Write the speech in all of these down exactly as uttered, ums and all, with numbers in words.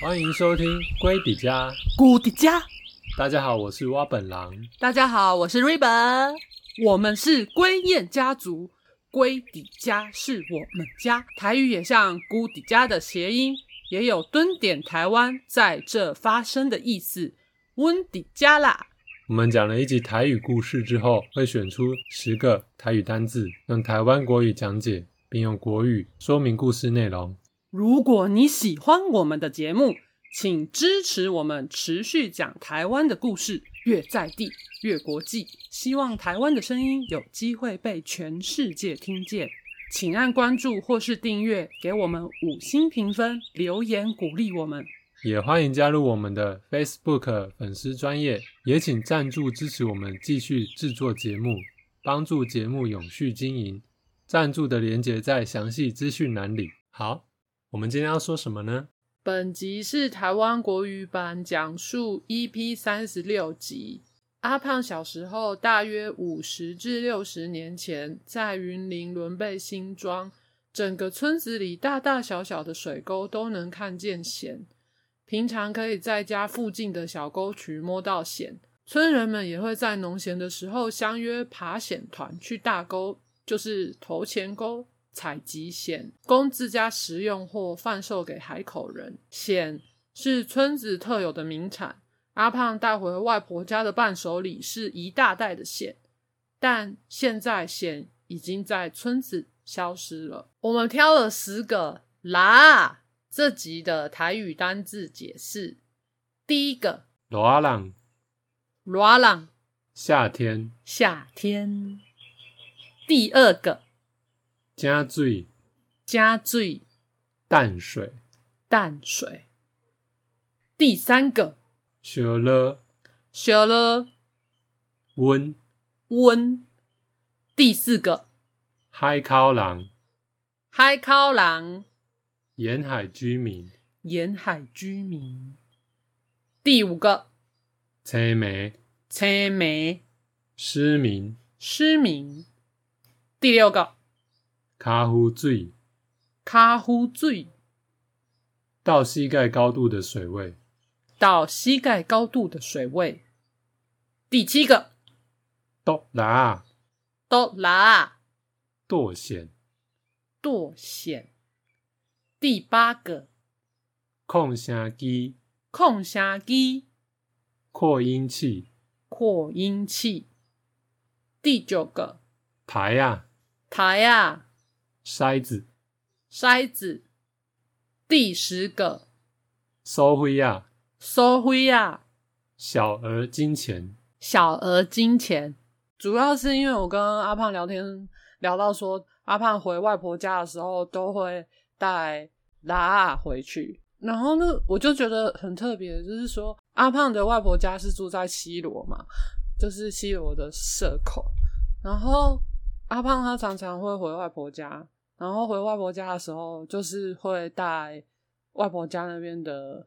欢迎收听龟底家咕底家。大家好，我是蛙本郎。大家好，我是 River。 我们是龟宴家族，龟底家是我们家，台语也像咕底家的谐音，也有蹲点台湾在这发生的意思，温底家啦。我们讲了一集台语故事之后，会选出十个台语单字，用台湾国语讲解，并用国语说明故事内容。如果你喜欢我们的节目，请支持我们持续讲台湾的故事，越在地越国际，希望台湾的声音有机会被全世界听见。请按关注或是订阅，给我们五星评分，留言鼓励我们。也欢迎加入我们的 Facebook 粉丝专页，也请赞助支持我们继续制作节目，帮助节目永续经营。赞助的连结在详细资讯栏里。好，我们今天要说什么呢？本集是台湾国语版讲述 E P 三十六 集。阿胖小时候大约五十至六十年前，在云林仑背新庄，整个村子里大大小小的水沟都能看见蚬，平常可以在家附近的小沟渠摸到蚬，村人们也会在农闲的时候相约爬蚬团去大沟，就是头前沟，采集蚬供自家食用或贩售给海口人。蚬是村子特有的名产，阿胖带回外婆家的伴手礼是一大袋的蚬，但现在蚬已经在村子消失了。我们挑了十个啦这集的台语单字解释。第一个，热浪，热浪，夏天，夏天。第二个，加水，加水，淡水，淡水。第三个，小了，小了，温，温。第四个，海口人，海口人，沿海居民，沿海居民。第五个，青梅，青梅，失明，失明。第六个，卡湖水，卡湖水，到膝盖高度的水位，到膝盖高度的水位。第七个，剁啦，剁啦，剁蚬，剁蚬。第八个，控声机，控声机，扩音器，扩音器。第九个，台啊，台啊，筛子，筛子。第十个，收灰啊，收灰啊，小额金钱，小额金钱。主要是因为我跟阿胖聊天聊到说，阿胖回外婆家的时候都会带拉回去，然后呢我就觉得很特别，就是说阿胖的外婆家是住在西螺嘛，就是西螺的社口，然后阿胖他常常会回外婆家，然后回外婆家的时候，就是会带外婆家那边的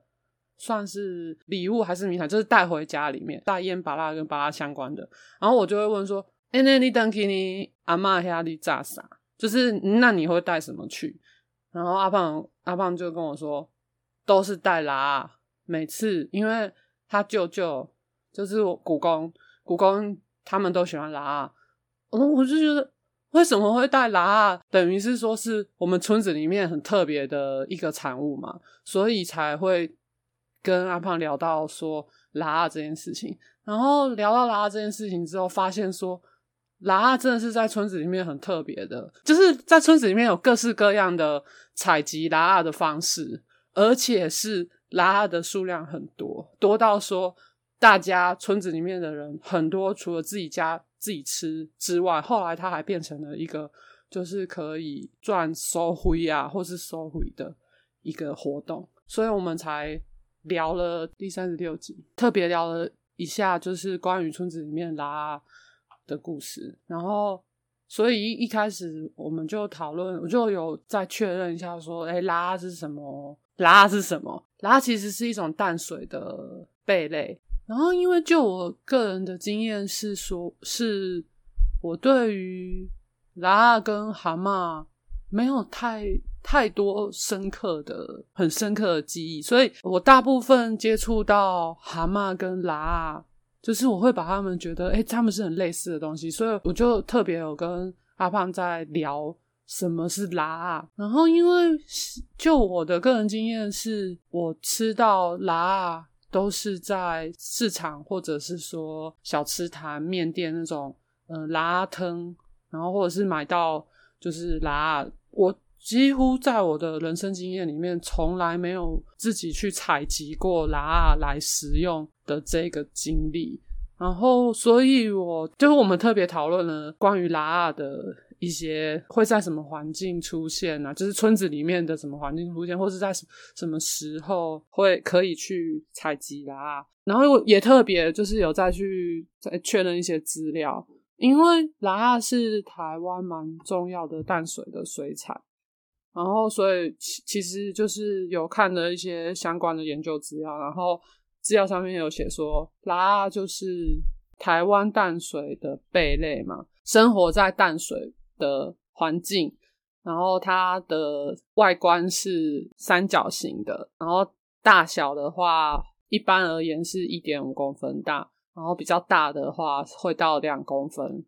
算是礼物还是名产，就是带回家里面，带烟巴拉跟巴拉相关的。然后我就会问说：“哎、欸，那你等去你阿嬷遐你炸啥？就是那你会带什么去？”然后阿胖阿胖就跟我说：“都是带啦，每次因为他舅舅就是我姑公姑公他们都喜欢啦。”我就觉得。为什么会带啦？等于是说是我们村子里面很特别的一个产物嘛，所以才会跟阿胖聊到说啦这件事情。然后聊到啦这件事情之后，发现说啦真的是在村子里面很特别的，就是在村子里面有各式各样的采集啦的方式，而且是啦的数量很多，多到说大家村子里面的人很多，除了自己家自己吃之外，后来它还变成了一个就是可以赚收回啊或是收回的一个活动，所以我们才聊了第三十六集，特别聊了一下就是关于村子里面啦的故事。然后所以一开始我们就讨论，我就有再确认一下说诶啦是什么，啦是什么。啦其实是一种淡水的贝类，然后因为就我个人的经验是说，是我对于拉跟蛤蟆没有太太多深刻的很深刻的记忆，所以我大部分接触到蛤蟆跟喇仔，就是我会把他们觉得诶、欸、他们是很类似的东西，所以我就特别有跟阿胖在聊什么是喇仔。然后因为就我的个人经验是，我吃到喇仔都是在市场或者是说小吃摊面店那种呃喇仔汤，然后或者是买到就是喇仔，我几乎在我的人生经验里面从来没有自己去采集过喇仔来食用的这个经历。然后所以我就是我们特别讨论了关于喇仔的一些会在什么环境出现啊，就是村子里面的什么环境出现，或是在什么时候会可以去采集喇仔。然后也特别就是有再去再确认一些资料，因为喇仔是台湾蛮重要的淡水的水产，然后所以其实就是有看了一些相关的研究资料，然后资料上面有写说喇仔就是台湾淡水的贝类嘛，生活在淡水的环境，然后它的外观是三角形的，然后大小的话一般而言是 一点五公分大，然后比较大的话会到两公分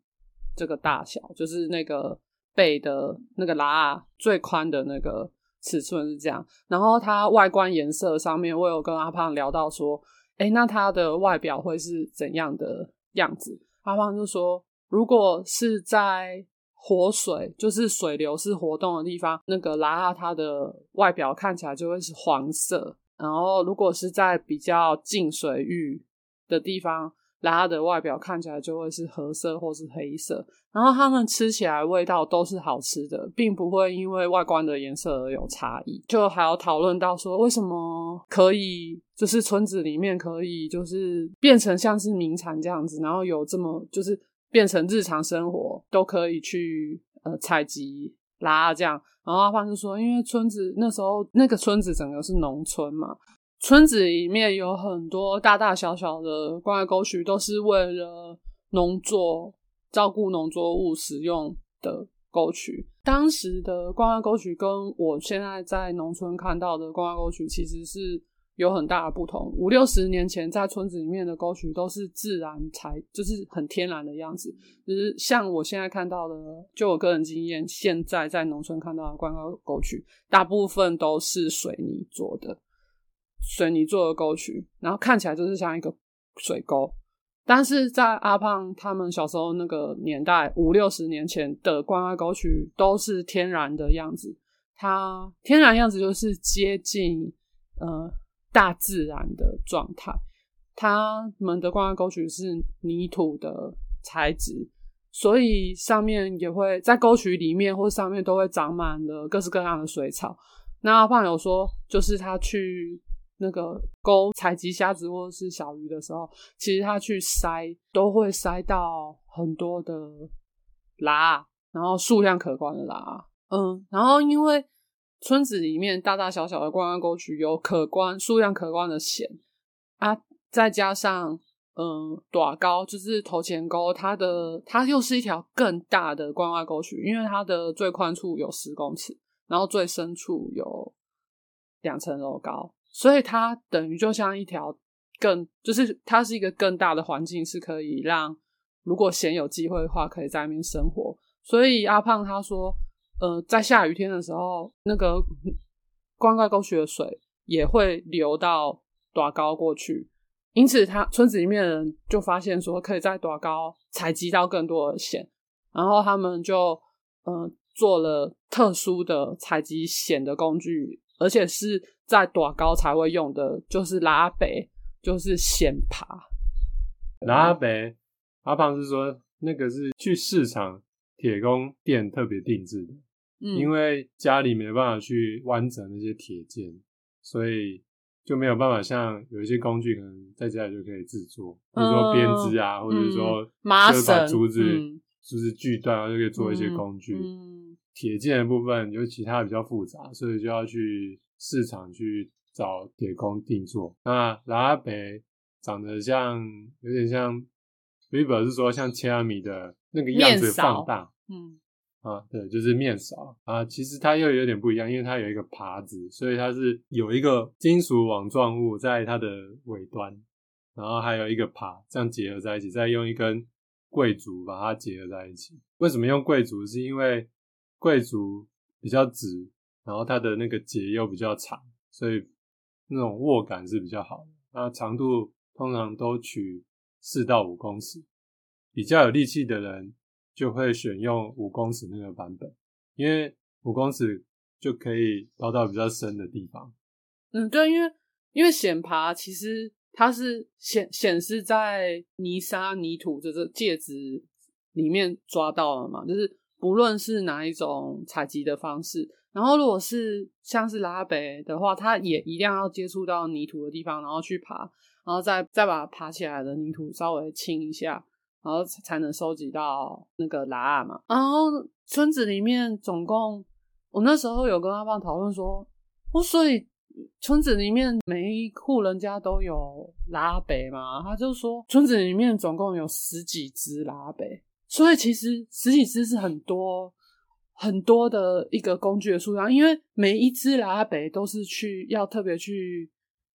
这个大小，就是那个贝的那个喇仔最宽的那个尺寸是这样。然后它外观颜色上面我有跟阿胖聊到说诶那它的外表会是怎样的样子，阿胖就说如果是在活水就是水流是活动的地方，那个喇仔它的外表看起来就会是黄色，然后如果是在比较近水域的地方，喇仔的外表看起来就会是褐色或是黑色。然后它们吃起来味道都是好吃的，并不会因为外观的颜色而有差异。就还有讨论到说为什么可以就是村子里面可以就是变成像是名产这样子，然后有这么就是变成日常生活都可以去呃采集喇仔这样。然后阿胖就说因为村子那时候那个村子整个是农村嘛，村子里面有很多大大小小的灌溉沟渠都是为了农作照顾农作物使用的沟渠。当时的灌溉沟渠跟我现在在农村看到的灌溉沟渠其实是有很大的不同。五六十年前在村子里面的沟渠都是自然才就是很天然的样子，就是像我现在看到的就我个人经验现在在农村看到的灌溉沟渠大部分都是水泥做的水泥做的沟渠，然后看起来就是像一个水沟。但是在阿胖他们小时候那个年代五六十年前的灌溉沟渠都是天然的样子，它天然样子就是接近呃大自然的状态，他们的灌溉沟渠是泥土的材质，所以上面也会在沟渠里面或上面都会长满了各式各样的水草。那阿胖有说就是他去那个沟采集虾子或是小鱼的时候，其实他去筛都会筛到很多的喇仔，然后数量可观的喇仔。嗯，然后因为村子里面大大小小的灌溉沟渠有可观数量可观的蚬啊，再加上嗯大沟就是头前沟，它的它又是一条更大的灌溉沟渠，因为它的最宽处有十公尺，然后最深处有两层楼高，所以它等于就像一条更就是它是一个更大的环境，是可以让如果蚬有机会的话可以在那边生活。所以阿胖他说呃，在下雨天的时候那个灌溉沟渠的水也会流到大沟过去，因此他村子里面的人就发现说可以在大沟采集到更多的蚬，然后他们就呃做了特殊的采集蚬的工具，而且是在大沟才会用的，就是喇仔耙，就是蚬耙。喇仔耙，阿胖是说那个是去市场铁工店特别定制的，嗯，因为家里没办法去弯折那些铁件，所以就没有办法像有一些工具可能在家里就可以制作，比如说编织啊，呃、或者是说麻绳，嗯，就把竹子、嗯、竹子锯断，然后就可以做一些工具。嗯嗯，铁件的部分尤其它比较复杂，所以就要去市场去找铁工定做。那喇仔耙长得像有点像 River 是说像切拉米的那个样子放大，嗯，啊，对，就是面勺啊。其实它又有点不一样，因为它有一个耙子，所以它是有一个金属网状物在它的尾端，然后还有一个耙，这样结合在一起，再用一根桂竹把它结合在一起。为什么用桂竹？是因为桂竹比较直，然后它的那个节又比较长，所以那种握感是比较好的。那长度通常都取四到五公尺，比较有力气的人就会选用五公尺那个版本，因为五公尺就可以刀到比较深的地方。嗯，对，因为因为显耙其实它是显显示在泥沙泥土这个介质里面抓到了嘛，就是不论是哪一种采集的方式，然后如果是像是拉北的话，它也一定要接触到泥土的地方，然后去爬，然后再再把爬起来的泥土稍微清一下，然后才能收集到那个拉嘛。然后村子里面总共，我那时候有跟阿爸讨论说，哦，所以村子里面每一户人家都有拉北嘛？他就说村子里面总共有十几只拉北，所以其实十几只是很多很多的一个工具的数量，因为每一只拉北都是去要特别去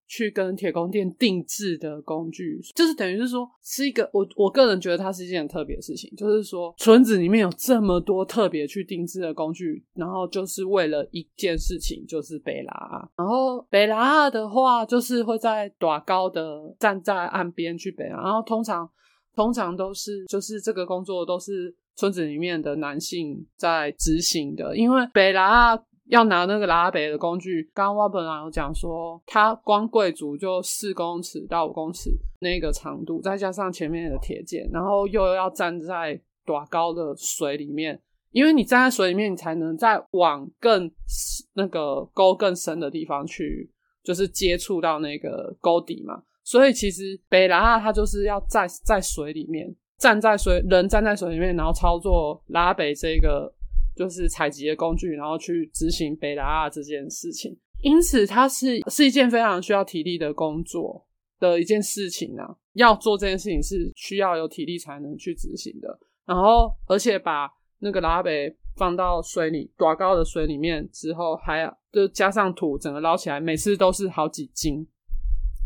去跟铁工店定制的工具，就是等于是说是一个我我个人觉得它是一件很特别的事情，就是说村子里面有这么多特别去定制的工具，然后就是为了一件事情，就是北拉。然后北拉的话就是会在短高的站在岸边去北拉，然后通常通常都是就是这个工作都是村子里面的男性在执行的，因为北拉要拿那个拉北的工具，刚刚我本来有讲说它光桂竹就四公尺到五公尺那个长度，再加上前面的铁件，然后又要站在多高的水里面，因为你站在水里面你才能再往更那个沟更深的地方去，就是接触到那个沟底嘛，所以其实北拉它就是要在在水里面，站在水人站在水里面，然后操作拉北这个就是采集的工具，然后去执行北拉这件事情。因此它是是一件非常需要体力的工作的一件事情啊，要做这件事情是需要有体力才能去执行的。然后而且把那个拉北放到水里多高的水里面之后，还就加上土整个捞起来，每次都是好几斤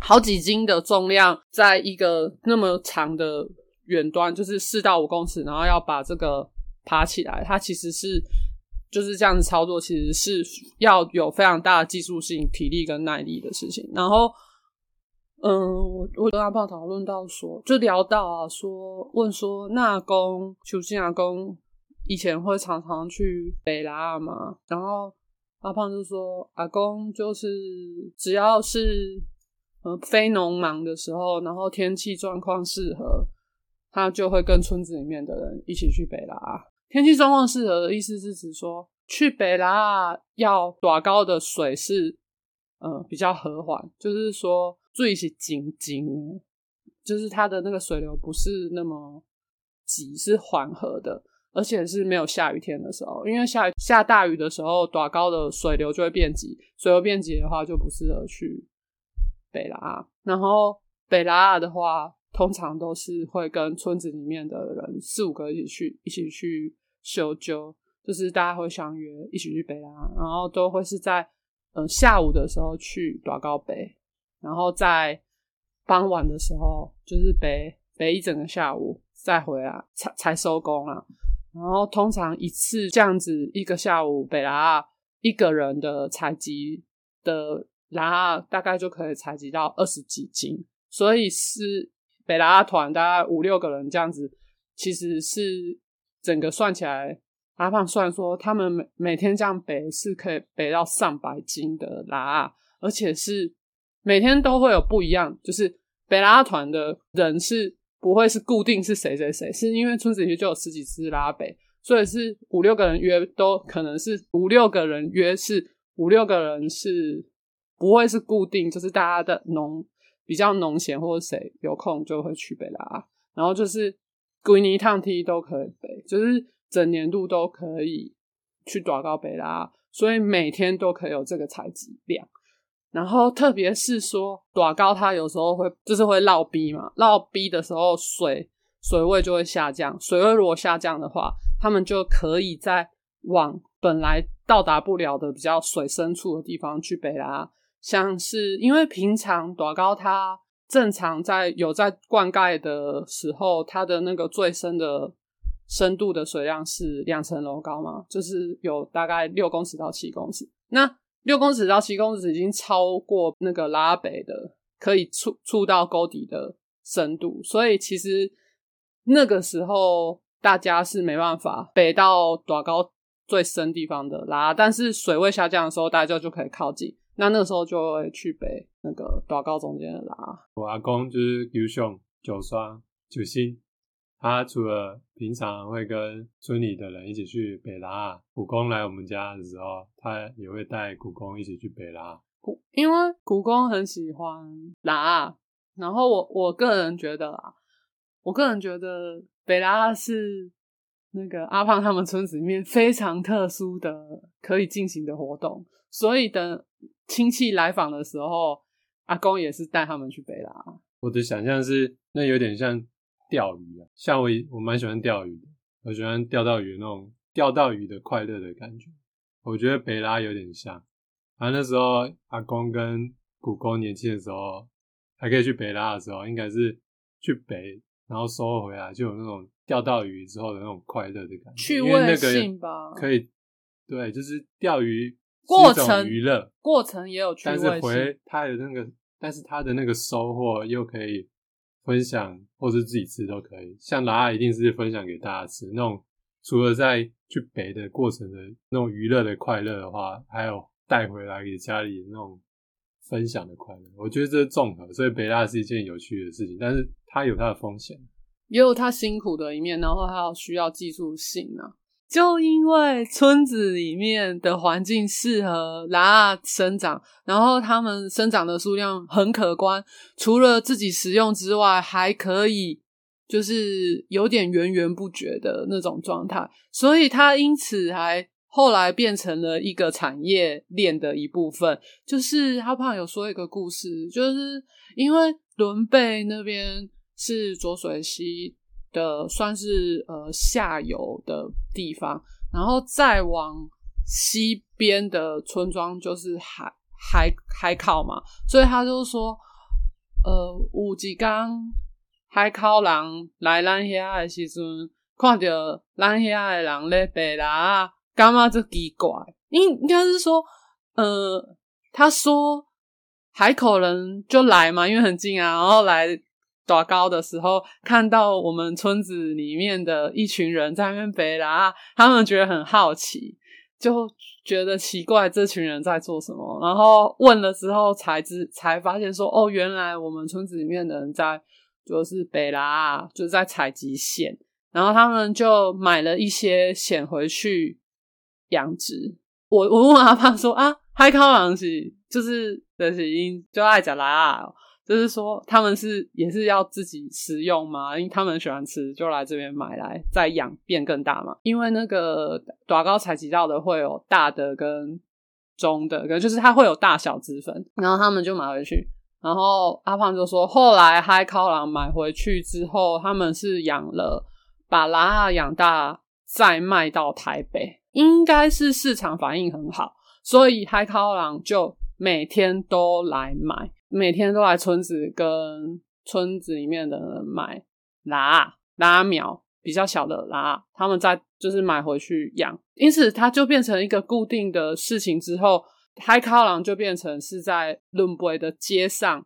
好几斤的重量，在一个那么长的远端，就是四到五公尺，然后要把这个爬起来，它其实是就是这样子操作，其实是要有非常大的技术性、体力跟耐力的事情。然后嗯，我我跟阿爸讨论到说，就聊到啊，说问说那公求信阿公以前会常常去北拉嘛，然后阿胖就说阿公就是只要是呃，非农忙的时候，然后天气状况适合，他就会跟村子里面的人一起去北拉。天气状况适合的意思是指说，去北拉要多高的水是呃比较和缓，就是说水是静静的，就是它的那个水流不是那么急，是缓和的，而且是没有下雨天的时候，因为下下大雨的时候，多高的水流就会变急，水流变急的话就不适合去北拉。然后北拉的话通常都是会跟村子里面的人四五个一起去一起去修究，就是大家会相约一起去北拉，然后都会是在、呃、下午的时候去大高北，然后在傍晚的时候就是北北一整个下午再回来 才, 才收工啦、啊。然后通常一次这样子一个下午北拉一个人的采集的拉大概就可以采集到二十几斤，所以是北拉团大概五六个人这样子，其实是整个算起来，阿胖算说他们每每天这样北是可以北到上百斤的拉，而且是每天都会有不一样，就是北拉团的人是不会是固定是谁谁谁，是因为村子里就有十几只拉北，所以是五六个人约都可能是五六个人约是五六个人是。不会是固定，就是大家的农比较农闲或者谁有空就会去北拉，然后就是整年烫梯都可以北，就是整年度都可以去大高北拉，所以每天都可以有这个采集量。然后特别是说大高它有时候会就是会落逼嘛，落逼的时候水水位就会下降，水位如果下降的话，他们就可以在往本来到达不了的比较水深处的地方去北拉，像是因为平常大高它正常在有在灌溉的时候，它的那个最深的深度的水量是两层楼高嘛，就是有大概六公尺到七公尺，那六公尺到七公尺已经超过那个拉北的可以触触到沟底的深度，所以其实那个时候大家是没办法北到大高最深地方的拉，但是水位下降的时候大家就可以靠近，那那个时候就会去北那个大高中间的啦。我阿公就是九雄、九双、九星，他除了平常会跟村里的人一起去北拉，古公来我们家的时候他也会带古公一起去北拉，因为古公很喜欢拉。然后我我个人觉得啦，我个人觉得北拉是那个阿胖他们村子里面非常特殊的可以进行的活动，所以等亲戚来访的时候，阿公也是带他们去北拉。我的想象是那有点像钓鱼啊，像我我蛮喜欢钓鱼的，我喜欢钓到鱼那种钓到鱼的快乐的感觉，我觉得北拉有点像。然后那时候阿公跟姑姑年轻的时候还可以去北拉的时候，应该是去北然后收回来，就有那种钓到鱼之后的那种快乐的感觉，趣味性吧，可以，对，就是钓鱼过程娱乐过程也有趣味性，但是回他的那个，但是他的那个收获又可以分享，或是自己吃都可以。像拉一定是分享给大家吃，那种除了在去北的过程的那种娱乐的快乐的话，还有带回来给家里的那种分享的快乐，我觉得这是综合，所以北拉是一件有趣的事情，但是它有它的风险，也有它辛苦的一面，然后还有需要技术性啊。就因为村子里面的环境适合拉生长，然后他们生长的数量很可观，除了自己食用之外，还可以就是有点源源不绝的那种状态，所以它因此还后来变成了一个产业链的一部分。就是阿胖有说一个故事，就是因为仑背那边是浊水溪的算是呃下游的地方，然后再往西边的村庄就是海海海口嘛，所以他就说呃有一天海口人来咱遐的时阵，看到咱遐的人咧白啦，干嘛这奇怪？应应该是说，呃，他说海口人就来嘛，因为很近啊。然后来大高的时候，看到我们村子里面的一群人在那边北啦，他们觉得很好奇，就觉得奇怪这群人在做什么。然后问了之后才知才发现说，哦，原来我们村子里面的人在就是北啦，就是在采集蚬，然后他们就买了一些蚬回去养殖。我我问阿胖说啊，海口人是就是就是因就爱吃啦，就是说他们是也是要自己食用嘛，因为他们喜欢吃就来这边买来再养变更大嘛。因为那个大高采集到的会有大的跟中的，跟就是它会有大小之分，然后他们就买回去。然后阿胖就说，后来海口人买回去之后，他们是养了把拉养大再卖到台北，应该是市场反应很好，所以海口人就每天都来买，每天都来村子跟村子里面的人买拉拉苗，比较小的拉，他们再就是买回去养。因此它就变成一个固定的事情之后，海口人就变成是在仑背的街上，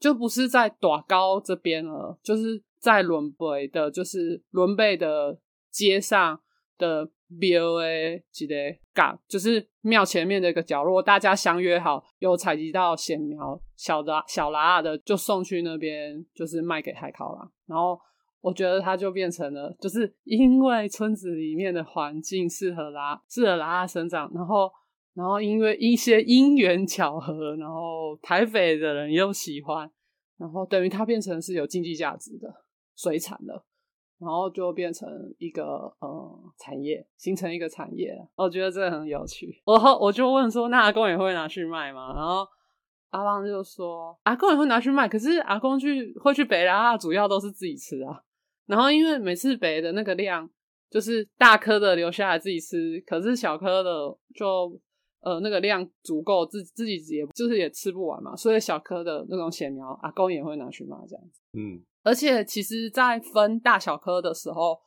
就不是在大高这边了，就是在仑背的就是仑背的街上的庙的一个角，就是庙前面的一个角落，大家相约好有采集到蚬苗小的小喇喇的，就送去那边就是卖给海口啦。然后我觉得它就变成了，就是因为村子里面的环境适合喇适合喇喇生长，然后然后因为一些因缘巧合，然后台北的人又喜欢，然后等于它变成是有经济价值的水产了，然后就变成一个呃产业，形成一个产业。我觉得这很有趣。然后我就问说，那阿公也会拿去卖吗？然后阿浪就说，阿公也会拿去卖，可是阿公去会去北拉，主要都是自己吃啊。然后因为每次北的那个量就是大颗的留下来自己吃，可是小颗的就呃那个量足够自自己也就是也吃不完嘛，所以小颗的那种秧苗阿公也会拿去卖这样子。嗯，而且其实在分大小颗的时候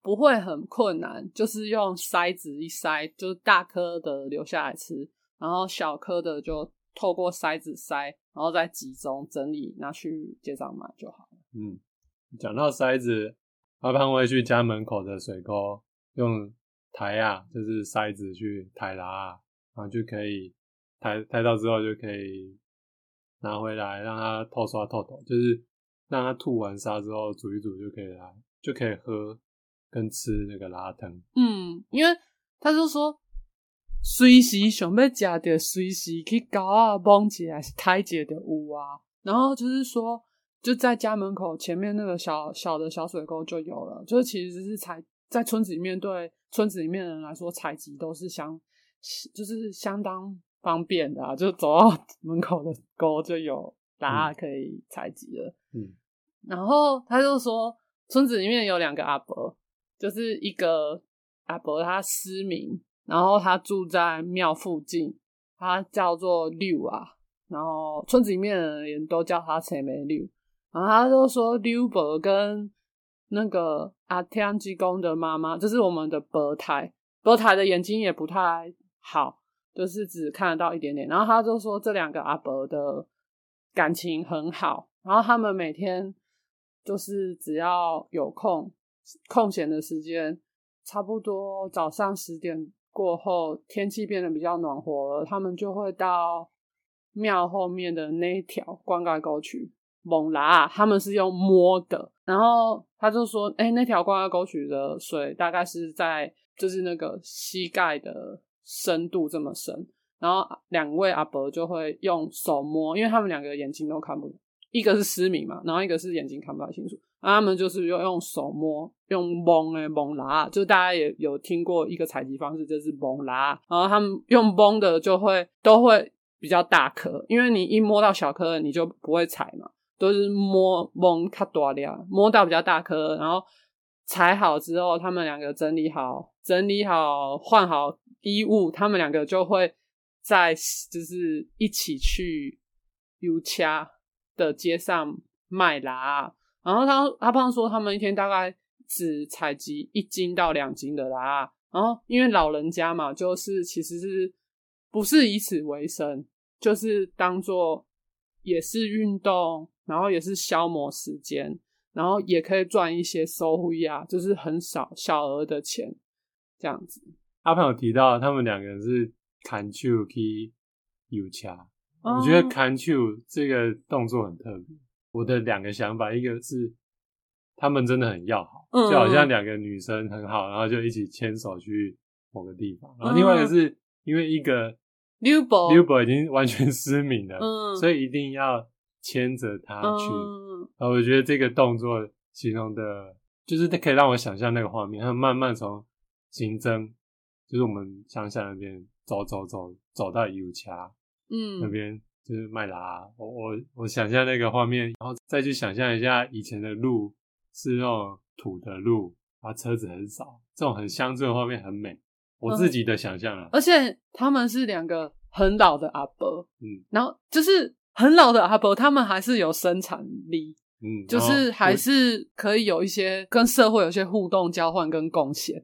不会很困难，就是用筛子一筛，就是大颗的留下来吃，然后小颗的就透过筛子筛，然后再集中整理拿去街上买就好了。嗯，讲到筛子，阿胖会去家门口的水沟用抬啊，就是筛子去抬啦，然后就可以抬抬到之后就可以拿回来让它透刷透透，就是让它吐完沙之后煮一煮就可以来就可以喝跟吃那个拉汤。嗯，因为他就说随时想要吃就随时去搞啊摸一下抬一下就有啊，然后就是说就在家门口前面那个小小的小水沟就有了，就是其实是采在村子里面，对村子里面的人来说采集都是相就是相当方便的啊，就走到门口的沟就有大家可以采集了。嗯，然后他就说村子里面有两个阿伯，就是一个阿伯他失明，然后他住在庙附近，他叫做六啊，然后村子里面的人都叫他陈梅六，然后他就说刘伯跟那个阿天济公的妈妈，就是我们的伯台，伯台的眼睛也不太好，就是只看得到一点点，然后他就说这两个阿伯的感情很好，然后他们每天就是只要有空空闲的时间，差不多早上十点过后天气变得比较暖和了，他们就会到庙后面的那一条灌溉沟渠猛拉，他们是用摸的，然后他就说诶、欸、那条灌溉沟渠的水大概是在就是那个膝盖的深度这么深，然后两位阿伯就会用手摸，因为他们两个眼睛都看不到，一个是失明嘛，然后一个是眼睛看不太清楚，啊、他们就是用手摸，用摸的摸拉，就大家也有听过一个采集方式就是摸拉，然后他们用摸的就会都会比较大颗，因为你一摸到小颗你就不会采嘛，都是摸摸较大粒，摸到比较大颗，然后采好之后他们两个整理好整理好换好衣物，他们两个就会在就是一起去油车的街上卖啦，然后他阿胖说他们一天大概只采集一斤到两斤的啦，然后因为老人家嘛，就是其实是不是以此为生，就是当作也是运动，然后也是消磨时间，然后也可以赚一些收益啊，就是很少小额的钱这样子。阿胖有提到他们两个人是砍手去油车，我觉得砍手这个动作很特别。我的两个想法，一个是他们真的很要好，嗯、就好像两个女生很好，然后就一起牵手去某个地方。然后另外一个是、嗯、因为一个刘伯刘伯已经完全失明了，嗯、所以一定要牵着他去。嗯、然后我觉得这个动作形容的，就是可以让我想象那个画面，他慢慢从行政，就是我们乡下那边走走走走到油卡。嗯，那边就是麦拉，我我我想象那个画面，然后再去想象一下以前的路是那种土的路，然后车子很少，这种很乡村的画面很美，我自己的想象啦、嗯。而且他们是两个很老的阿伯，嗯，然后就是很老的阿伯，他们还是有生产力，嗯，就是还是可以有一些跟社会有些互动、交换跟贡献。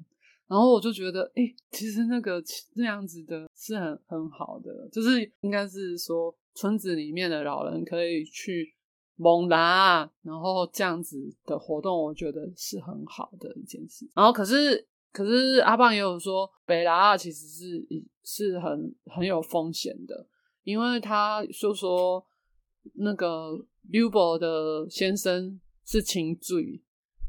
然后我就觉得，诶、欸，其实那个那样子的是很很好的，就是应该是说村子里面的老人可以去蒙啦，然后这样子的活动，我觉得是很好的一件事。然后可是可是阿胖也有说，北拉其实是是很很有风险的，因为他就说那个刘伯的先生是清水。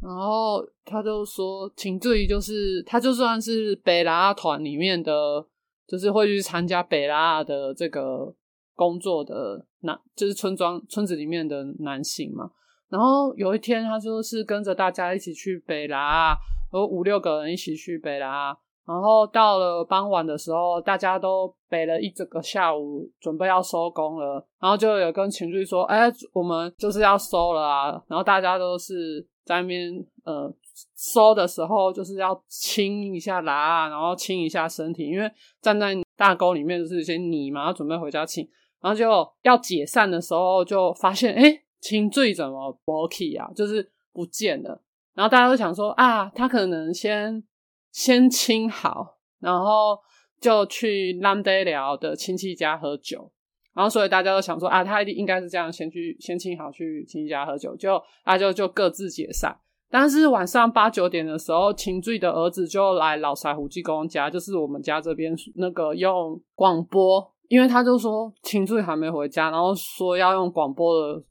然后他就说请注意，就是他就算是北拉团里面的，就是会去参加北拉的这个工作的男，就是村庄村子里面的男性嘛，然后有一天他就是跟着大家一起去北拉，有五六个人一起去北拉，然后到了傍晚的时候大家都北了一整个下午，准备要收工了，然后就有跟情侣说哎，我们就是要收了啊，然后大家都是在那边呃收的时候就是要清一下啦，然后清一下身体，因为站在大沟里面就是一些泥嘛，要准备回家清，然后就要解散的时候就发现诶清水怎么没去啊，就是不见了，然后大家都想说啊他可能先先清好，然后就去南北寮的亲戚家喝酒，然后所以大家都想说啊他一定应该是这样先去先清好去亲戚家喝酒，就啊就就各自解散。但是晚上八九点的时候，秦醉的儿子就来老柴胡济公家，就是我们家这边那个用广播，因为他就说秦醉还没回家，然后说要用广播的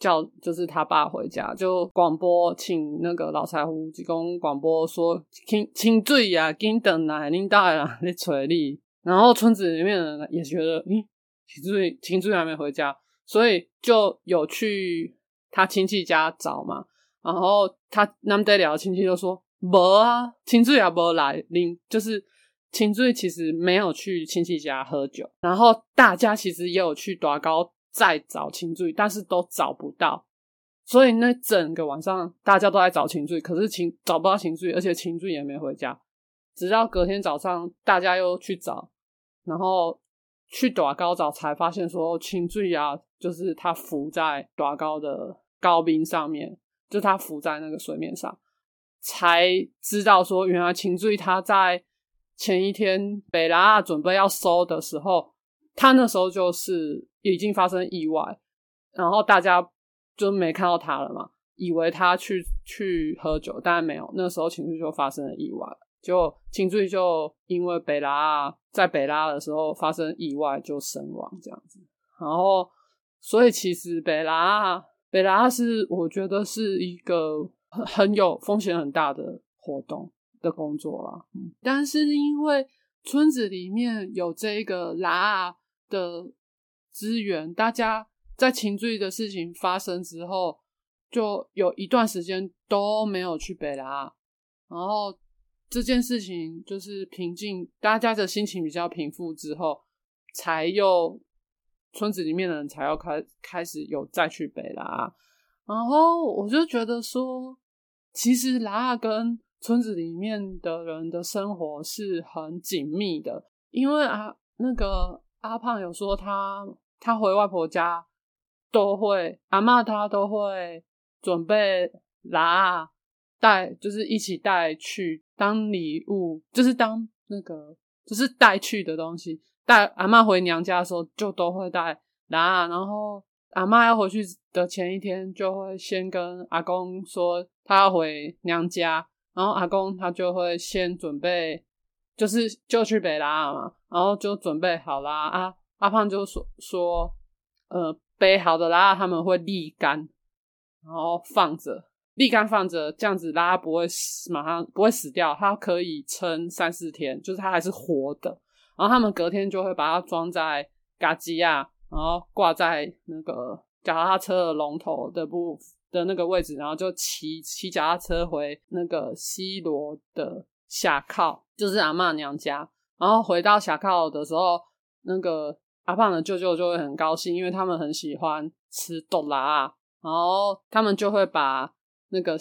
叫就是他爸回家，就广播请那个老柴胡济公广播说秦醉啊紧回来，你到底哪里找你，然后村子里面的人也觉得嗯秦醉秦醉还没回家，所以就有去他亲戚家找嘛，然后他南北寮的亲戚就说没啊秦醉也没来，就是秦醉其实没有去亲戚家喝酒，然后大家其实也有去大沟再找秦醉，但是都找不到，所以那整个晚上大家都在找秦醉，可是秦找不到秦醉，而且秦醉也没回家，直到隔天早上大家又去找，然后去大沟找才发现说秦醉啊就是他浮在大沟的高冰上面，就他浮在那个水面上，才知道说原来秦醉他在前一天北拉准备要收的时候，他那时候就是已经发生意外，然后大家就没看到他了嘛，以为他去去喝酒，但没有，那时候秦醉就发生了意外了，就秦醉就因为北拉在北拉的时候发生意外就身亡这样子。然后所以其实北拉北拉是我觉得是一个很有风险很大的活动的工作啦、嗯、但是因为村子里面有这个拉的资源，大家在秦醉的事情发生之后就有一段时间都没有去北拉，然后这件事情就是平静，大家的心情比较平复之后，才又村子里面的人才要开开始有再去北拉，然后我就觉得说其实拉跟村子里面的人的生活是很紧密的，因为啊那个阿胖有说他他回外婆家都会阿嬷他都会准备拉带，就是一起带去当礼物，就是当那个就是带去的东西，带阿嬷回娘家的时候就都会带啦，然后阿嬷要回去的前一天就会先跟阿公说他要回娘家，然后阿公他就会先准备就是就去北拉嘛，然后就准备好啦啊，阿胖就说说呃北好的啦他们会沥干，然后放着沥干放着，这样子拉不会马上不会死掉，它可以撑三四天，就是它还是活的，然后他们隔天就会把它装在嘎吉亚，然后挂在那个脚踏车的龙头的部的那个位置，然后就骑骑脚踏车回那个西罗的下靠，就是阿嬷娘家，然后回到下靠的时候，那个阿胖的舅舅就会很高兴，因为他们很喜欢吃豆拉，然后他们就会把那个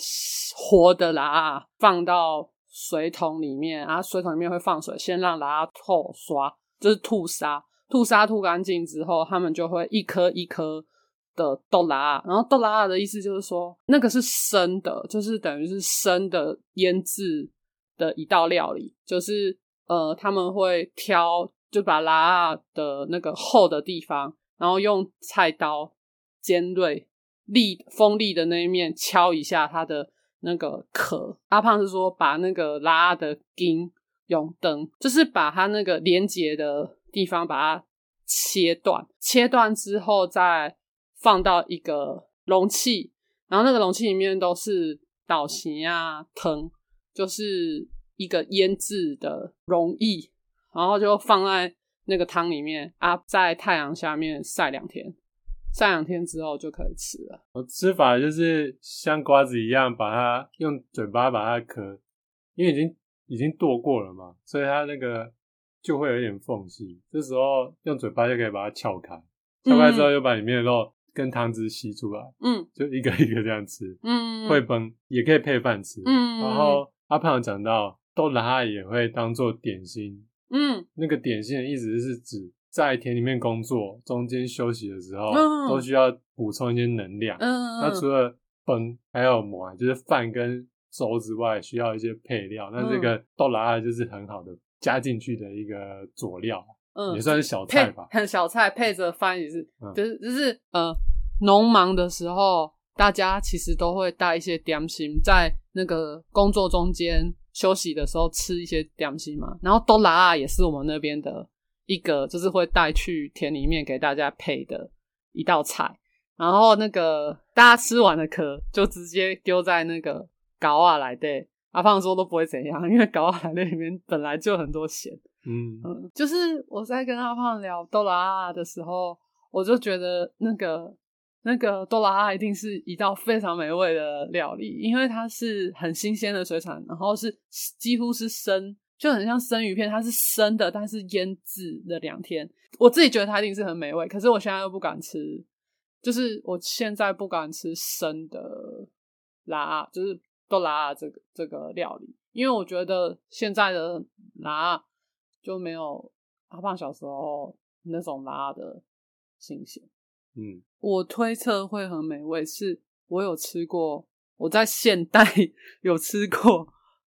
活的拉放到水桶里面啊，水桶里面会放水，先让拉透刷，就是吐沙，吐沙吐干净之后，他们就会一颗一颗的豆拉，然后豆拉的意思就是说那个是生的，就是等于是生的腌制的一道料理，就是呃他们会挑，就把拉的那个厚的地方，然后用菜刀尖锐利锋利的那一面敲一下它的那个壳，阿胖是说把那个拉的筋用灯，就是把它那个连结的地方把它切断，切断之后再放到一个容器，然后那个容器里面都是豆豉啊汤，就是一个腌制的溶液，然后就放在那个汤里面啊，在太阳下面晒两天，晒两天之后就可以吃了。我吃法就是像瓜子一样，把它用嘴巴把它壳，因为已经已经剁过了嘛，所以它那个就会有点缝隙，这时候用嘴巴就可以把它撬开，撬开之后就把里面的肉跟汤汁吸出来，嗯，就一个一个这样吃，嗯，会崩也可以配饭吃，嗯，然后阿胖有讲到豆拉也会当做点心，嗯，那个点心的意思是指在田里面工作中间休息的时候、嗯、都需要补充一些能量，嗯，那除了崩还有馍就是饭跟粥之外需要一些配料，那这个豆拉就是很好的加进去的一个佐料，嗯，也算是小菜吧，很小菜配着饭也是、嗯、就是就是呃，农忙的时候大家其实都会带一些点心，在那个工作中间休息的时候吃一些点心嘛，然后豆拉也是我们那边的一个就是会带去田里面给大家配的一道菜，然后那个大家吃完的壳就直接丢在那个粿仔里面，阿胖说都不会怎样，因为粿仔里面本来就很多咸，嗯嗯，就是我在跟阿胖聊豆拉的时候，我就觉得那个那个豆拉一定是一道非常美味的料理，因为它是很新鲜的水产，然后是几乎是生，就很像生鱼片，它是生的但是腌制了两天，我自己觉得它一定是很美味，可是我现在又不敢吃，就是我现在不敢吃生的拉，就是豆拉这个这个料理，因为我觉得现在的拉就没有阿胖小时候那种拉的新鲜，嗯，我推测会很美味，是我有吃过，我在现代有吃过，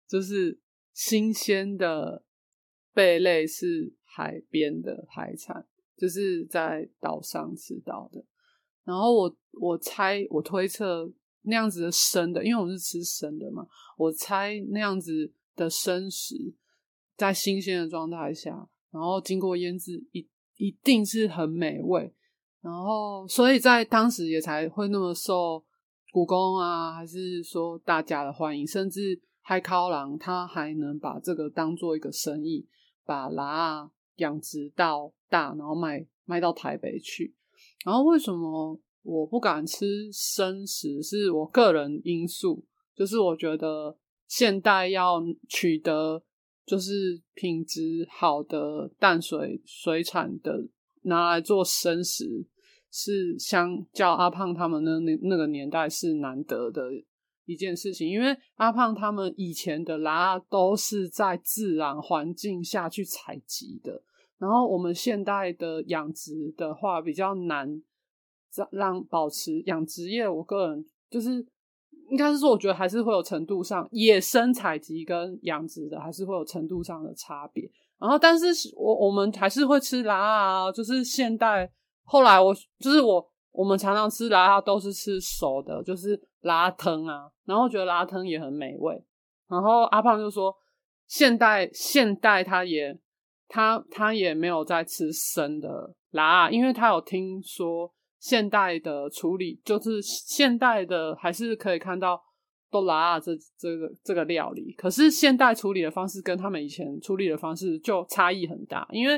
就是新鲜的贝类是海边的海产，就是在岛上吃到的，然后我我猜我推测那样子的生的，因为我是吃生的嘛，我猜那样子的生食在新鲜的状态下，然后经过腌制一一定是很美味，然后所以在当时也才会那么受股东啊还是说大家的欢迎，甚至海口人他还能把这个当做一个生意，把拉养殖到大，然后卖卖到台北去。然后为什么我不敢吃生食，是我个人因素，就是我觉得现代要取得就是品质好的淡水水产的拿来做生食，是相较阿胖他们那那个年代是难得的一件事情，因为阿胖他们以前的拉都是在自然环境下去采集的，然后我们现代的养殖的话比较难让保持养殖业，我个人就是应该是说，我觉得还是会有程度上野生采集跟养殖的还是会有程度上的差别。然后，但是我我们还是会吃拉啊，就是现代后来我就是我我们常常吃拉都是吃熟的，就是拉汤啊，然后觉得拉汤也很美味。然后阿胖就说，现代现代他也他他也没有在吃生的拉，因为他有听说。现代的处理就是现代的还是可以看到豆拉这这个这个料理，可是现代处理的方式跟他们以前处理的方式就差异很大，因为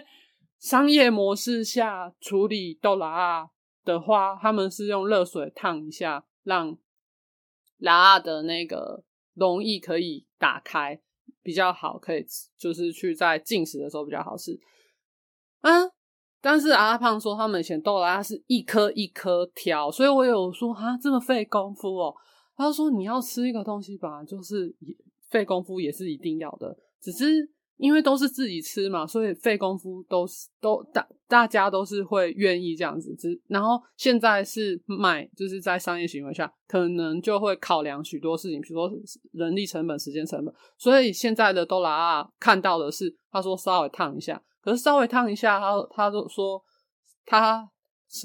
商业模式下处理豆拉的话，他们是用热水烫一下让拉的那个溶液可以打开比较好，可以就是去在进食的时候比较好吃啊，但是阿胖说他们以前豆拉是一颗一颗挑，所以我有说哈这么费功夫哦，他说你要吃一个东西吧，就是费功夫也是一定要的，只是因为都是自己吃嘛，所以费功夫都都大大家都是会愿意这样子吃，然后现在是卖就是在商业行为下可能就会考量许多事情，比如说人力成本时间成本，所以现在的豆拉看到的是他说稍微烫一下，可是稍微烫一下，他他就说他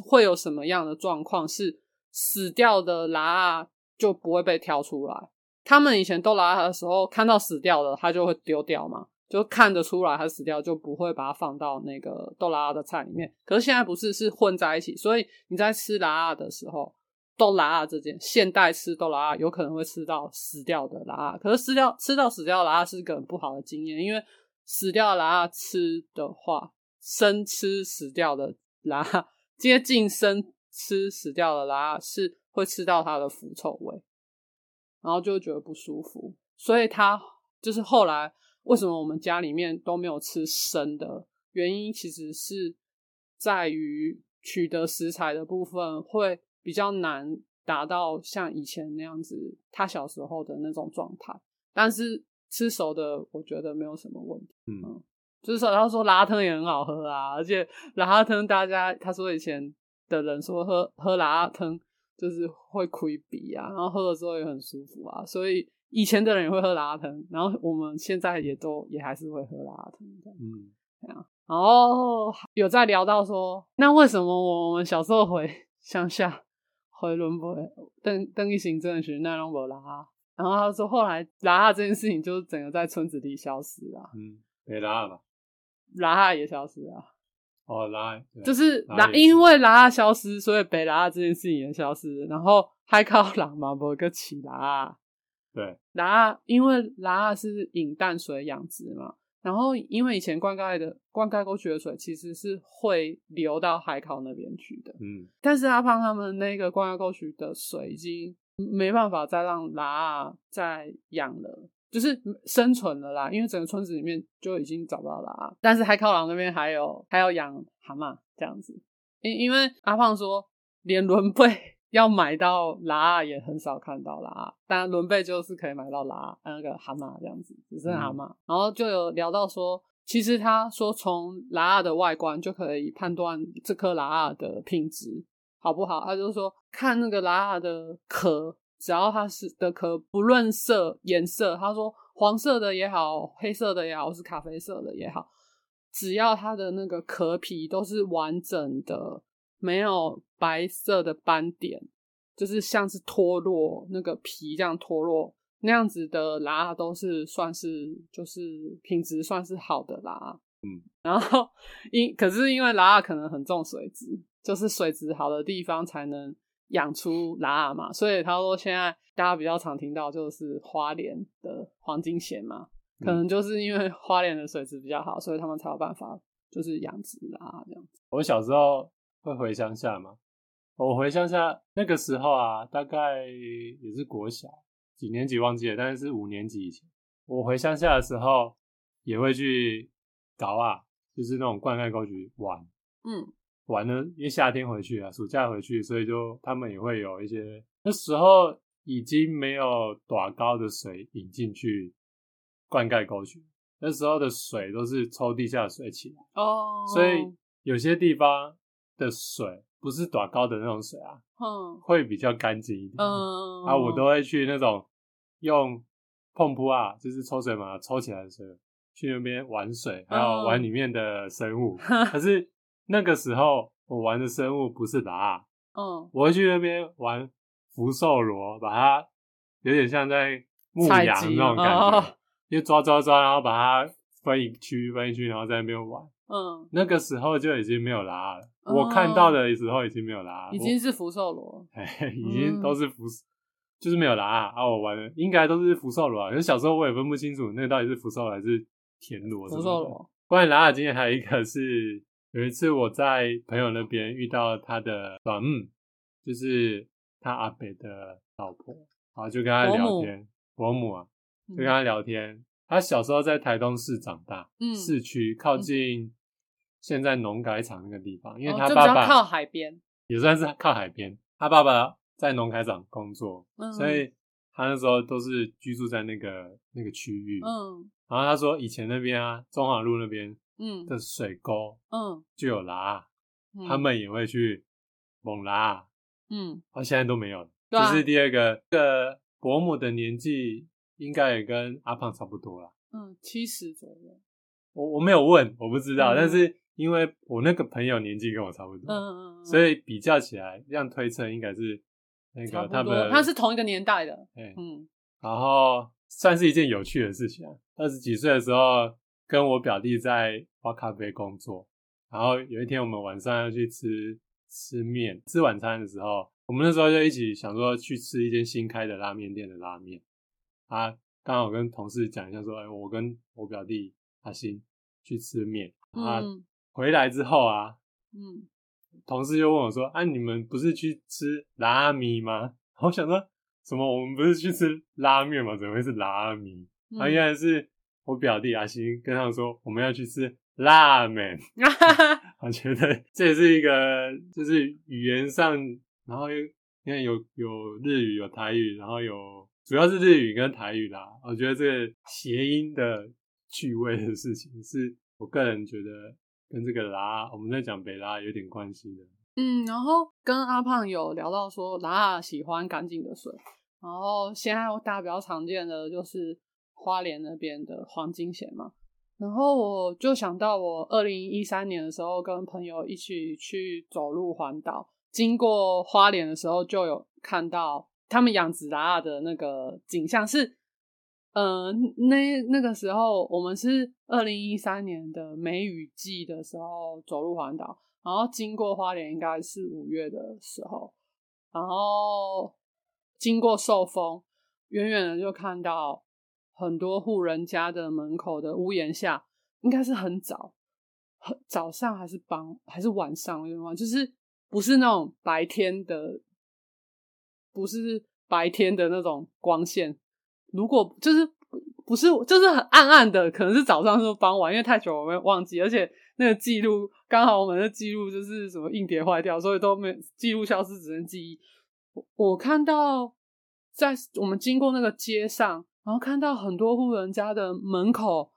会有什么样的状况？是死掉的拉就不会被挑出来。他们以前豆拉的时候，看到死掉的，他就会丢掉嘛，就看得出来他死掉，就不会把它放到那个豆拉的菜里面。可是现在不是，是混在一起，所以你在吃拉的时候，豆拉这件现代吃豆拉有可能会吃到死掉的拉，可是吃掉吃到死掉的拉是个很不好的经验，因为。死掉的拉吃的话，生吃死掉的拉接近生吃死掉的拉是会吃到它的腐臭味，然后就会觉得不舒服，所以它就是后来为什么我们家里面都没有吃生的原因，其实是在于取得食材的部分会比较难达到像以前那样子他小时候的那种状态，但是吃熟的我觉得没有什么问题。 嗯, 嗯，就是他说拉汤也很好喝啊，而且拉汤大家他说以前的人说喝喝拉汤就是会开鼻啊，然后喝了之后也很舒服啊，所以以前的人也会喝拉汤，然后我们现在也都也还是会喝拉汤。嗯，这样。然后有在聊到说，那为什么我们小时候回乡下回伦伯登登一行政时那都没拉啊？然后他说后来拉啊这件事情就整个在村子里消失了、啊。嗯，没拉啊吧？拉啊也消失啊。哦，拉就是拉，因为拉啊消失，所以北拉啊这件事情也消失，然后还靠人嘛没再起拉啊。对，拉啊因为拉啊是引淡水养殖嘛，然后因为以前灌溉的灌溉沟渠的水其实是会流到海口那边去的，嗯，但是阿胖他们那个灌溉沟渠的水已经没办法再让拉啊再养了。就是生存了啦，因为整个村子里面就已经找不到啦、啊、但是海口人那边还有还有养蛤蟆这样子，因因为阿胖说连轮贝要买到啦也很少看到啦，当然轮贝就是可以买到啦那个蛤蟆这样子，只剩蛤蟆、嗯、然后就有聊到说其实他说从啦的外观就可以判断这颗啦的品质好不好，他就说看那个啦的壳，只要它是的壳不论色颜色，他说黄色的也好黑色的也好是咖啡色的也好，只要它的那个壳皮都是完整的，没有白色的斑点，就是像是脱落那个皮这样脱落那样子的啦都是算是就是品质算是好的啦。嗯，然后因可是因为啦可能很重水质，就是水质好的地方才能养出拉嘛，所以他说现在大家比较常听到就是花莲的黄金蚬嘛，可能就是因为花莲的水质比较好，所以他们才有办法就是养殖拉这样子。我小时候会回乡下嘛，我回乡下那个时候啊，大概也是国小几年级忘记了，但是是五年级以前，我回乡下的时候也会去搞啊，就是那种灌溉沟渠玩。嗯，玩了，因为夏天回去啊，暑假回去，所以就他们也会有一些，那时候已经没有多高的水引进去灌溉沟渠，那时候的水都是抽地下水起来哦， oh. 所以有些地方的水不是多高的那种水啊，嗯， oh. 会比较干净一点，嗯、oh. 啊，我都会去那种用碰扑啊，就是抽水马抽起来的水，去那边玩水，还有玩里面的生物， oh. 可是。那个时候我玩的生物不是啦，嗯，我会去那边玩福寿螺，把它有点像在牧羊那种感觉，就、哦、抓抓抓，然后把它分一区分一区，然后在那边玩。嗯，那个时候就已经没有啦了、嗯，我看到的时候已经没有啦，已经是福寿螺，已经都是福，嗯、就是没有啦啊！我玩的应该都是福寿螺、啊，可是小时候我也分不清楚那个到底是福寿螺还是田螺什么的。福寿螺，关于啦的经验还有一个是。有一次我在朋友那边遇到他的老母，就是他阿伯的老婆，然后就跟他聊天，伯母啊，就跟他聊天、嗯、他小时候在台东市长大、嗯、市区靠近现在农改场那个地方、嗯、因为他爸爸、哦、就比较靠海边，也算是靠海边，他爸爸在农改场工作、嗯、所以他那时候都是居住在那个那个区域，嗯，然后他说以前那边啊中华路那边嗯的水沟，嗯，就有啦、嗯，他们也会去猛啦，嗯，啊，现在都没有了。这、啊就是第二个，这个伯母的年纪应该也跟阿胖差不多啦，嗯，七十左右。我我没有问，我不知道、嗯，但是因为我那个朋友年纪跟我差不多，嗯嗯，所以比较起来，这样推测应该是那个他们他是同一个年代的，嗯，然后算是一件有趣的事情啊。二十几岁的时候。跟我表弟在挖咖啡工作，然后有一天我们晚上要去吃吃面，吃晚餐的时候，我们那时候就一起想说去吃一间新开的拉面店的拉面啊，刚好跟同事讲一下说、欸、我跟我表弟阿星去吃面啊、嗯、回来之后啊，嗯，同事就问我说啊你们不是去吃拉米吗？我想说什么我们不是去吃拉面吗？怎么会是拉米？他、嗯啊、原来是我表弟阿星跟他们说我们要去吃拉面。我觉得这是一个就是语言上，然后又你看有有日语有台语，然后有主要是日语跟台语啦，我觉得这个谐音的趣味的事情是我个人觉得跟这个拉我们在讲北拉有点关系的。嗯，然后跟阿胖有聊到说拉喜欢干净的水，然后现在大家比较常见的就是花莲那边的黄金蚬嘛，然后我就想到我二零一三年的时候跟朋友一起去走路环岛，经过花莲的时候就有看到他们养殖拉的那个景象是呃，那那个时候我们是二零一三年的梅雨季的时候走路环岛，然后经过花莲应该是五月的时候，然后经过寿丰，远远的就看到很多户人家的门口的屋檐下，应该是很早，很早上还是傍还是晚上，就是不是那种白天的，不是白天的那种光线，如果就是不是就是很暗暗的，可能是早上是傍晚，因为太久我没忘记，而且那个记录刚好我们的记录就是什么硬碟坏掉，所以都没记录消失，只能记忆。我看到在我们经过那个街上，然后看到很多户人家的门口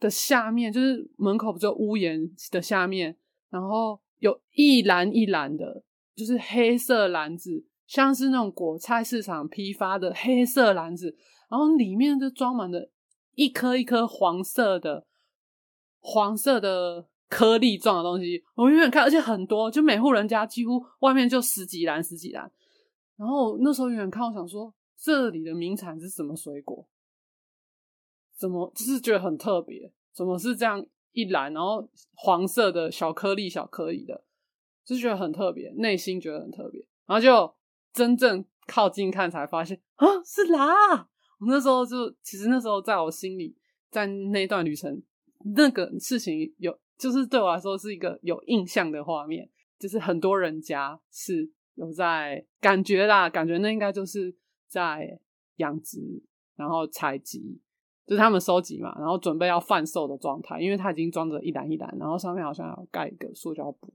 的下面，就是门口不就屋檐的下面，然后有一篮一篮的就是黑色篮子，像是那种果菜市场批发的黑色篮子，然后里面就装满了一颗一颗黄色的黄色的颗粒状的东西，我远远看，而且很多，就每户人家几乎外面就十几篮十几篮，然后我那时候远远看，我想说这里的名产是什么水果？怎么就是觉得很特别？怎么是这样一篮，然后黄色的小颗粒、小颗粒的，就觉得很特别，内心觉得很特别。然后就真正靠近看才发现啊，是啦！我那时候就其实那时候在我心里，在那段旅程，那个事情有就是对我来说是一个有印象的画面，就是很多人家是有在感觉啦，感觉那应该就是在养殖，然后采集，就是他们收集嘛，然后准备要贩售的状态，因为它已经装着一篮一篮，然后上面好像要盖一个塑胶布，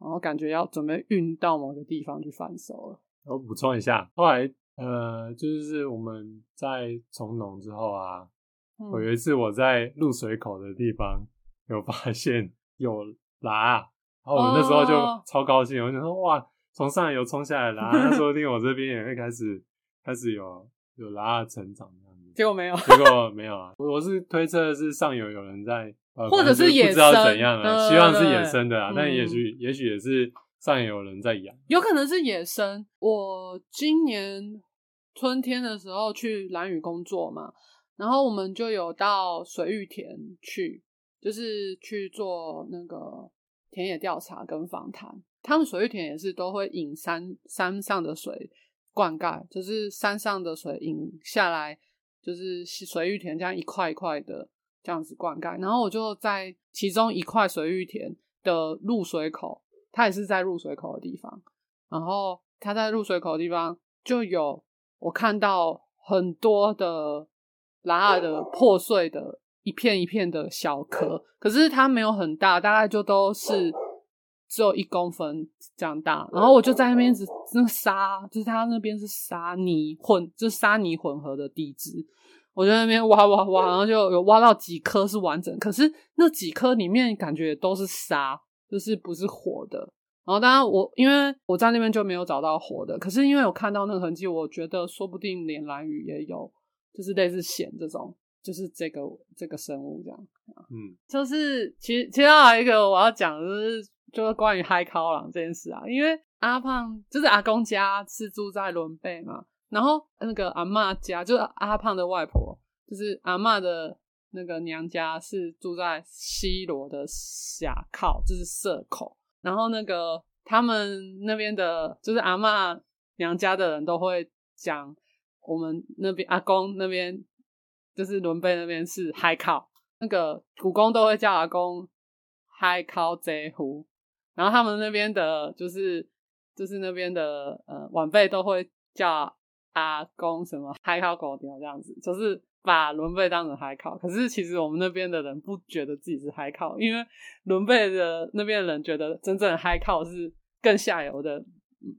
然后感觉要准备运到某个地方去贩售了。我补充一下，后来呃，就是我们在从农之后啊，嗯、我有一次我在入水口的地方有发现有拉，然后我那时候就超高兴，哦、我就说哇，从上游冲下来拉，那说不定我这边也会开始。开始有有拉成长这样子，结果没有，结果没有啊！我是推测是上游有人在，呃、或者是野生，不知道怎样了，希望是野生的啊，嗯、但也许也许也是上游有人在养，有可能是野生。我今年春天的时候去兰屿工作嘛，然后我们就有到水域田去，就是去做那个田野调查跟访谈。他们水域田也是都会引山山上的水。灌溉就是山上的水引下来，就是水域田这样一块一块的这样子灌溉，然后我就在其中一块水域田的入水口，它也是在入水口的地方，然后它在入水口的地方就有我看到很多的拉耳的破碎的一片一片的小壳，可是它没有很大，大概就都是只有一公分这样大，然后我就在那边只那沙，就是它那边是沙泥混，就是沙泥混合的地质，我就在那边挖挖挖，然后就有挖到几颗是完整，可是那几颗里面感觉都是沙，就是不是活的。然后当然我因为我在那边就没有找到活的，可是因为我看到那个痕迹，我觉得说不定连兰屿也有，就是类似蚬这种。就是这个这个生物这样，嗯，就是其实其实还有一个我要讲的就是就是关于海口人这件事啊，因为阿胖就是阿公家是住在伦贝嘛，然后那个阿嬷家就是阿胖的外婆，就是阿嬷的那个娘家是住在西螺的下靠，就是社口，然后那个他们那边的就是阿嬷娘家的人都会讲我们那边阿公那边。就是伦贝那边是海口，那个古公都会叫阿公海口贼湖，然后他们那边的就是就是那边的呃晚辈都会叫阿公什么海口狗条这样子，就是把伦贝当成海考，可是其实我们那边的人不觉得自己是海考，因为伦贝的那边的人觉得真正的海考是更下游的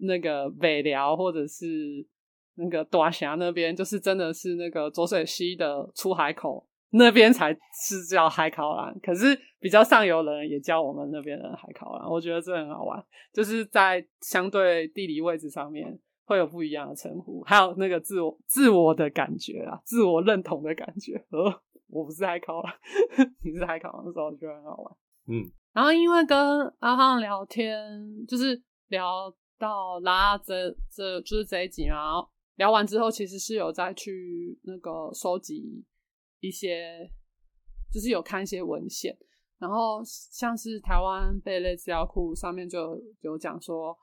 那个北寮或者是那个大峡那边，就是真的是那个浊水溪的出海口那边才是叫海考啦，可是比较上游的人也叫我们那边的海考啦，我觉得这很好玩，就是在相对地理位置上面会有不一样的称呼，还有那个自我自我的感觉啦，自我认同的感觉。呃，我不是海考啦，你是海考的时候我觉得很好玩。嗯，然后因为跟阿胖聊天，就是聊到拉这这就是这一集，然后聊完之后其实是有再去那个收集一些，就是有看一些文献，然后像是台湾贝类资料库上面就有讲说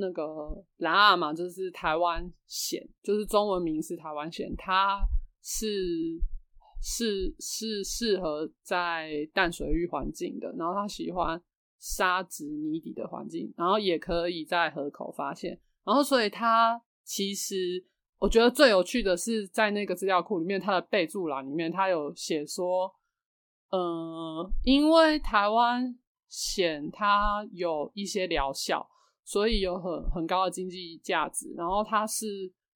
那个拉嘛，就是台湾蚬，就是中文名是台湾蚬，它是是是适合在淡水域环境的，然后它喜欢沙质泥底的环境，然后也可以在河口发现，然后所以它其实我觉得最有趣的是在那个资料库里面，它的备注栏里面它有写说呃，因为台湾蚬它有一些疗效，所以有很很高的经济价值，然后它是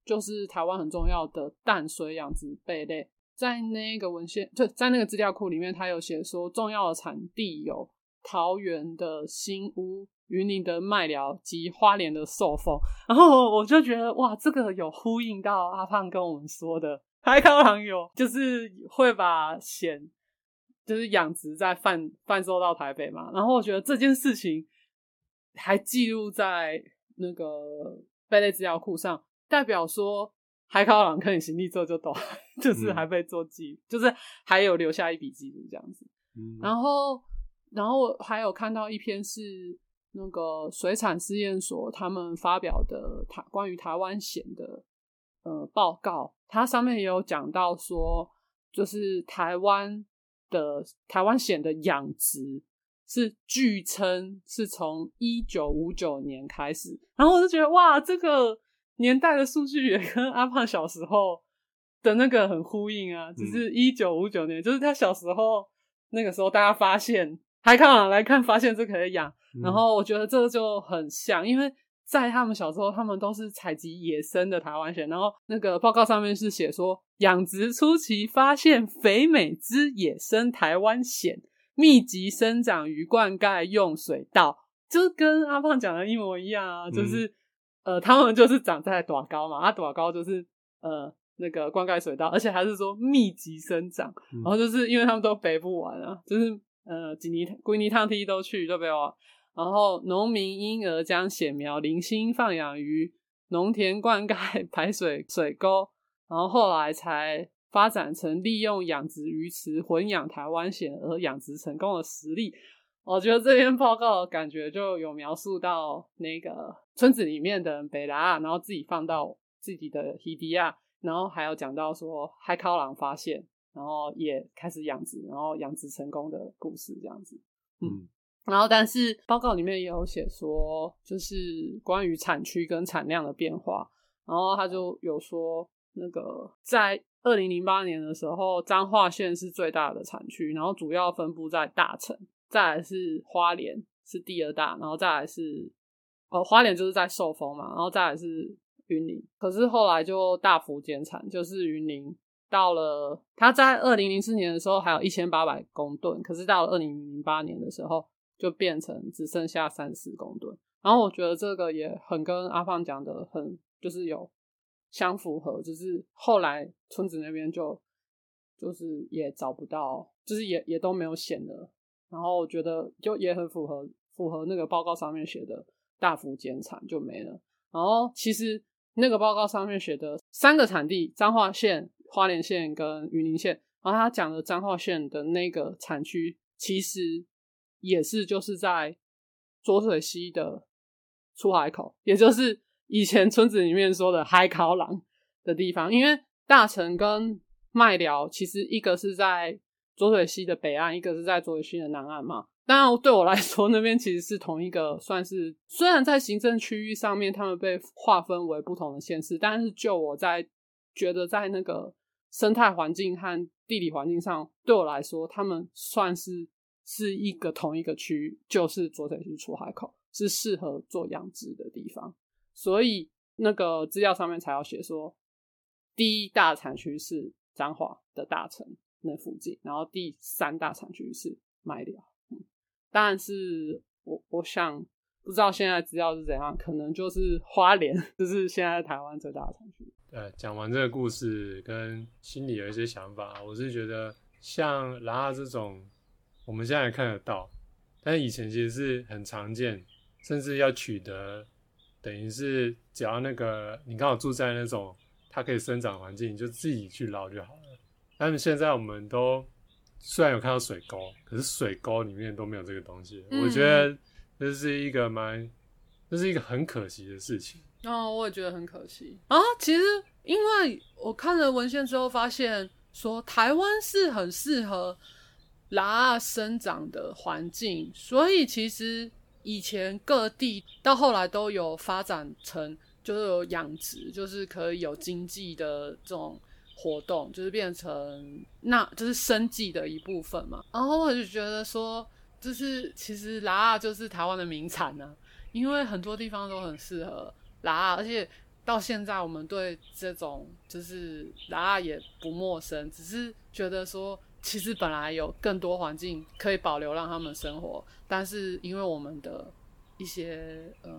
就是台湾很重要的淡水养殖贝类，在那个文献就在那个资料库里面它有写说重要的产地有桃园的新屋、云林的麦寮及花莲的寿丰，然后我就觉得哇，这个有呼应到阿胖跟我们说的海考行有就是会把蚬就是养殖在贩贩售到台北嘛，然后我觉得这件事情还记录在那个贝类资料库上，代表说海考行可能行李做就懂，就是还被做记录、嗯、就是还有留下一笔记录这样子、嗯、然后然后我还有看到一篇是那个水产试验所他们发表的台关于台湾蚬的呃报告，它上面也有讲到说，就是台湾的台湾蚬的养殖是据称是从一九五九年开始，然后我就觉得哇，这个年代的数据也跟阿胖小时候的那个很呼应啊，就是一九五九年、嗯、就是他小时候那个时候大家发现海考行来看发现这可以养、嗯、然后我觉得这就很像，因为在他们小时候他们都是采集野生的台湾蚬，然后那个报告上面是写说养殖初期发现肥美之野生台湾蚬密集生长于灌溉用水稻，就跟阿胖讲的一模一样啊，就是、嗯、呃，他们就是长在大沟嘛，啊，大沟就是呃那个灌溉水稻，而且还是说密集生长、嗯、然后就是因为他们都北部玩啊，就是呃，几泥龟泥烫梯都去对不对？然后农民因而将蚬苗零星放养于农田灌溉排水水沟，然后后来才发展成利用养殖鱼池混养台湾蚬而养殖成功的实例。我觉得这篇报告感觉就有描述到那个村子里面的北拉，然后自己放到自己的伊迪亚，然后还有讲到说海考行发现然后也开始养殖，然后养殖成功的故事这样子。 嗯, 嗯，然后但是报告里面也有写说就是关于产区跟产量的变化，然后他就有说那个在二零零八年的时候彰化县是最大的产区，然后主要分布在大城，再来是花莲是第二大，然后再来是哦花莲就是在寿丰嘛，然后再来是云林，可是后来就大幅减产，就是云林到了他在二零零四年的时候还有一千八百公吨，可是到了二零零八年的时候就变成只剩下三十公吨，然后我觉得这个也很跟阿胖讲的很就是有相符合，就是后来村子那边就就是也找不到，就是也也都没有蚬了，然后我觉得就也很符合符合那个报告上面写的大幅减产就没了，然后其实那个报告上面写的三个产地彰化县、花莲县跟云林县，然后他讲的彰化县的那个产区其实也是就是在浊水溪的出海口，也就是以前村子里面说的海考行的地方，因为大城跟麦寮其实一个是在浊水溪的北岸，一个是在浊水溪的南岸嘛，当然对我来说那边其实是同一个，算是虽然在行政区域上面他们被划分为不同的县市，但是就我在觉得在那个生态环境和地理环境上，对我来说他们算是是一个同一个区域，就是浊水溪出海口是适合做养殖的地方。所以那个资料上面才要写说第一大产区是彰化的大城那附近，然后第三大产区是麦寮、嗯、但是我我想不知道现在资料是怎样，可能就是花莲就是现在台湾最大的产区。对，讲完这个故事跟心里有一些想法，我是觉得像拉拉这种我们现在也看得到，但是以前其实是很常见，甚至要取得等于是只要那个你刚好住在那种它可以生长环境，你就自己去捞就好了。但是现在我们都虽然有看到水沟，可是水沟里面都没有这个东西、嗯、我觉得这是一个蛮这是一个很可惜的事情。哦，我也觉得很可惜啊。其实因为我看了文献之后发现说台湾是很适合拉生长的环境，所以其实以前各地到后来都有发展成就是有养殖，就是可以有经济的这种活动，就是变成那就是生计的一部分嘛。然后我就觉得说就是其实拉就是台湾的名产啊，因为很多地方都很适合拉，而且到现在我们对这种就是拉也不陌生，只是觉得说其实本来有更多环境可以保留让他们生活，但是因为我们的一些呃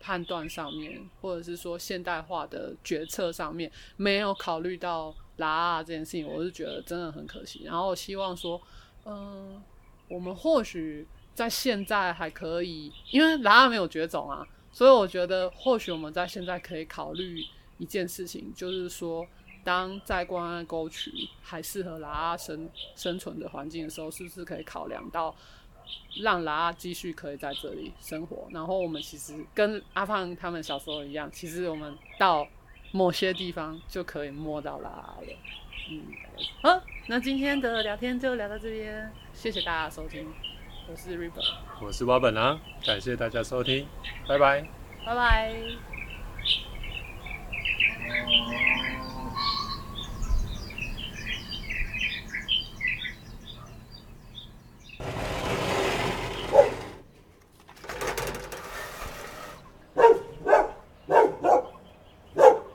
判断上面，或者是说现代化的决策上面没有考虑到拉这件事情，我是觉得真的很可惜。然后我希望说嗯、呃，我们或许在现在还可以，因为拉没有绝种啊，所以我觉得或许我们在现在可以考虑一件事情，就是说当在关爱沟渠还适合拉生生存的环境的时候，是不是可以考量到让拉继续可以在这里生活。然后我们其实跟阿胖他们小时候一样，其实我们到某些地方就可以摸到拉了。嗯，好，那今天的聊天就聊到这边，谢谢大家收听，我是 River， 我是蛙本郎，感谢大家收听，拜拜，拜拜。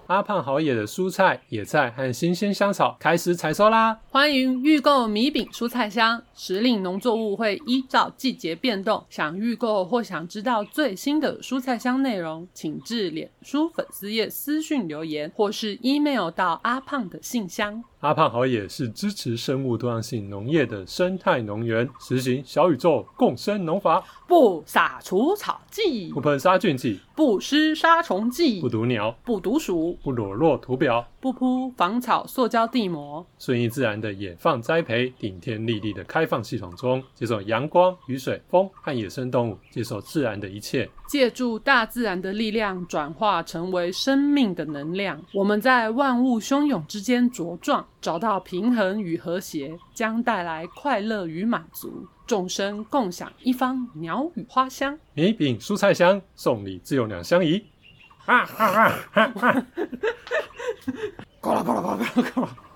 阿胖好野的蔬菜、野菜和新鲜香草开始采收啦！欢迎预购米饼蔬菜箱，时令农作物会依照季节变动。想预购或想知道最新的蔬菜箱内容，请至脸书粉丝页私讯留言，或是 email 到阿胖的信箱。阿胖好野是支持生物多样性农业的生态农园，实行小宇宙共生农法，不撒除草剂，不喷杀菌剂，不施杀虫剂，不毒鸟，不毒鼠，不裸露土表，不铺防草塑胶地膜，顺应自然的野放栽培，顶天立地的开放系统中，接受阳光、雨水、风和野生动物，接受自然的一切，借助大自然的力量转化成为生命的能量。我们在万物汹涌之间茁壮，找到平衡与和谐，将带来快乐与满足，众生共享一方鸟语花香。米饼蔬菜香，送礼自有两相宜。啊啊啊啊啊！够了够了够了够了！